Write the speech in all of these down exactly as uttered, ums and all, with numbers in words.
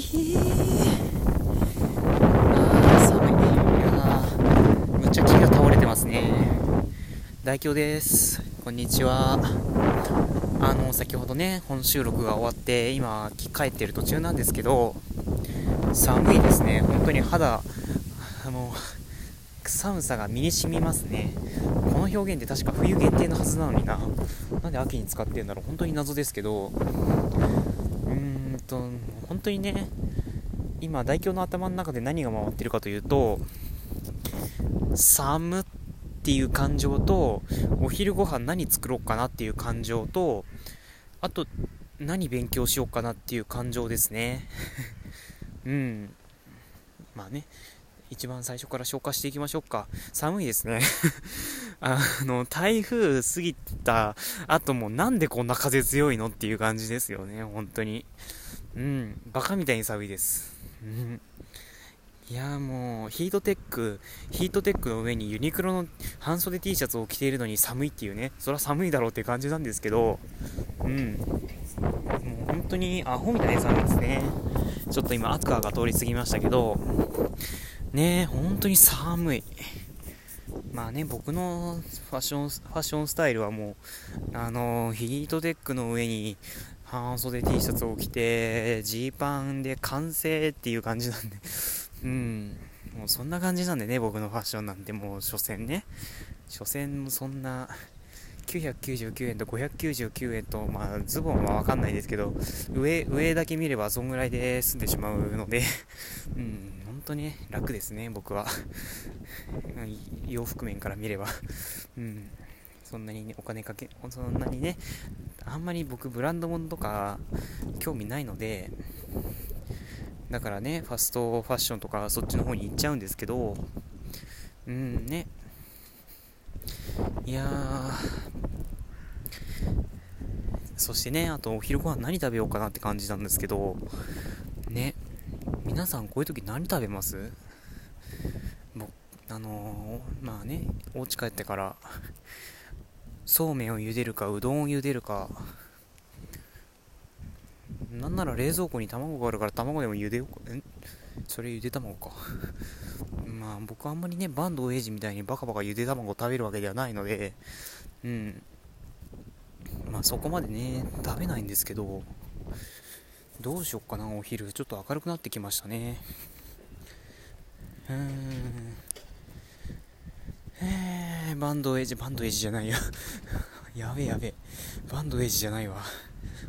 ひあー寒いな。むっちゃ木が倒れてますね。大京です。こんにちは。あの先ほどね本収録が終わって今帰ってる途中なんですけど、寒いですね。本当に肌もう寒さが身に染みますね。この表現って確か冬限定のはずなのにな、なんで秋に使ってるんだろう。本当に謎ですけど、うーんと本当にね、今大京の頭の中で何が回ってるかというと、寒っていう感情と、お昼ご飯何作ろうかなっていう感情と、あと何勉強しようかなっていう感情ですね。うん、まあね、一番最初から消化していきましょうか。寒いですね。あの台風過ぎた後もなんでこんな風強いのっていう感じですよね。本当に、うん、バカみたいに寒いです。うん、いやもうヒートテック、ヒートテックの上にユニクロの半袖 T シャツを着ているのに寒いっていうね、そりゃ寒いだろうって感じなんですけど、うん、もう本当にアホみたいに寒いですね。ちょっと今アクアが通り過ぎましたけどね、本当に寒い。まあね、僕のファッション、ファッションスタイルはもうあのヒートテックの上に半袖 T シャツを着てジーパンで完成っていう感じなんで、うん、もうそんな感じなんでね、僕のファッションなんてもう所詮ね、所詮そんなきゅうひゃくきゅうじゅうきゅうえんとごひゃくきゅうじゅうきゅうえんと、まあズボンは分かんないですけど、上上だけ見ればそんぐらいで済んでしまうので、うん、本当に楽ですね僕は。洋服面から見れば、うん、そんなに、ね、お金かけ、そんなにね、あんまり僕ブランド物とか興味ないので、だからねファストファッションとかそっちの方に行っちゃうんですけど、うんね。いやそしてね、あとお昼ご飯何食べようかなって感じなんですけどね、皆さんこういう時何食べます？僕あのー、まあね、お家帰ってからそうめんを茹でるかうどんを茹でるか、なんなら冷蔵庫に卵があるから卵でも茹でようか、んそれ茹で卵か。まあ僕はあんまりね坂東英二みたいにバカバカゆで卵を食べるわけではないので、うん、まあそこまでね食べないんですけど、どうしよっかな。お昼ちょっと明るくなってきましたね。うーん、えー、坂東英二、坂東英二じゃないややべやべ、坂東英二じゃないわ。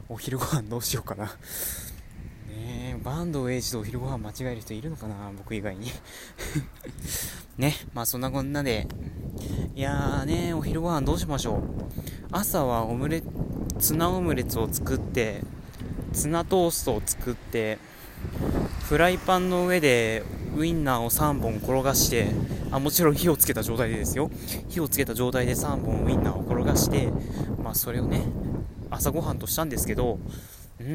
お昼ご飯どうしようかな。坂東英二とお昼ご飯間違える人いるのかな、僕以外にね。まあそんなこんなで、いやーね、お昼ご飯どうしましょう。朝はオムレツナオムレツを作って、ツナトーストを作って、フライパンの上でウインナーをさんぼん転がして、あもちろん火をつけた状態でですよ、火をつけた状態でさんぼんウインナーを転がして、まあそれをね朝ご飯としたんですけど、うー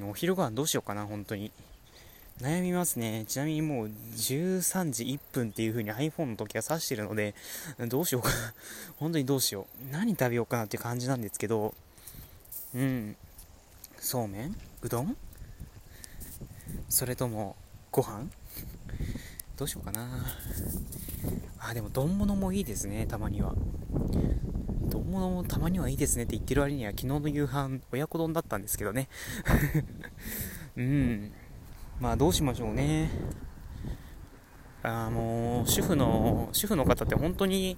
ん、お昼ご飯どうしようかな。本当に悩みますね。ちなみにもうじゅうさんじいっぷんっていう風に iPhone の時は指してるので、どうしようかな、本当にどうしよう、何食べようかなっていう感じなんですけど、うん、そうめん、うどん、それともご飯、どうしようかな。あ、でも丼物もいいですね。たまには丼物もたまにはいいですねって言ってる割には、昨日の夕飯親子丼だったんですけどねうん、まあどうしましょうね。あの主婦の主婦の方って本当に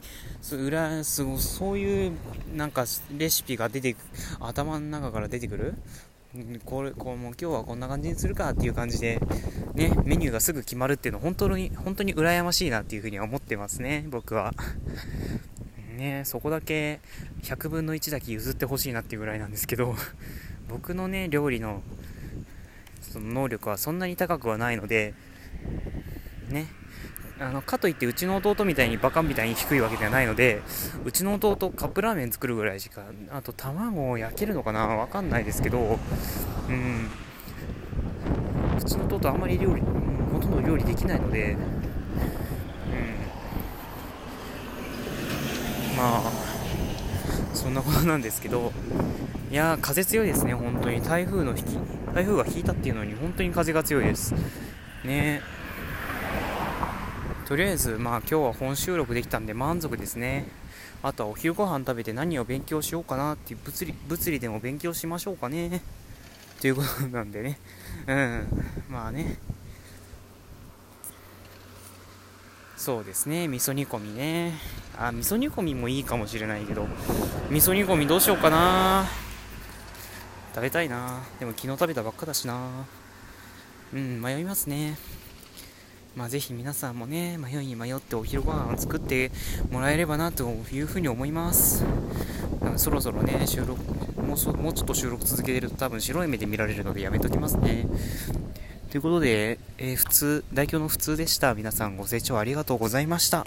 裏すごそういうなんかレシピが出てく、頭の中から出てくる、これこうもう今日はこんな感じにするかっていう感じでね、メニューがすぐ決まるっていうの本当に本当に羨ましいなっていうふうには思ってますね僕はね。そこだけひゃくぶんのいちだけ譲ってほしいなっていうぐらいなんですけど、僕のね料理のその能力はそんなに高くはないのでね、あのかといってうちの弟みたいにバカみたいに低いわけではないので、うちの弟カップラーメン作るぐらいしか、あと卵を焼けるのかなわかんないですけど、うん、うちの弟あんまり料理、ほとんど料理できないので、まあ、そそんなことなんですけど、いやー風強いですね。本当に台風の引き台風が引いたっていうのに本当に風が強いですね。とりあえずまあ今日は本収録できたんで満足ですね。あとはお昼ご飯食べて何を勉強しようかなっていう、物理物理でも勉強しましょうかねっていうことなんでね、うんまあね、そうですね、味噌煮込みね、あ味噌煮込みもいいかもしれないけど、味噌煮込みどうしようかな、食べたいな、でも昨日食べたばっかだしな、うん迷いますね。まあぜひ皆さんもね、迷いに迷ってお昼ご飯を作ってもらえればなというふうに思います。そろそろね収録もう、そもうちょっと収録続けると多分白い目で見られるのでやめときますね。ということで、えー、普通代表の普通でした。皆さんご清聴ありがとうございました。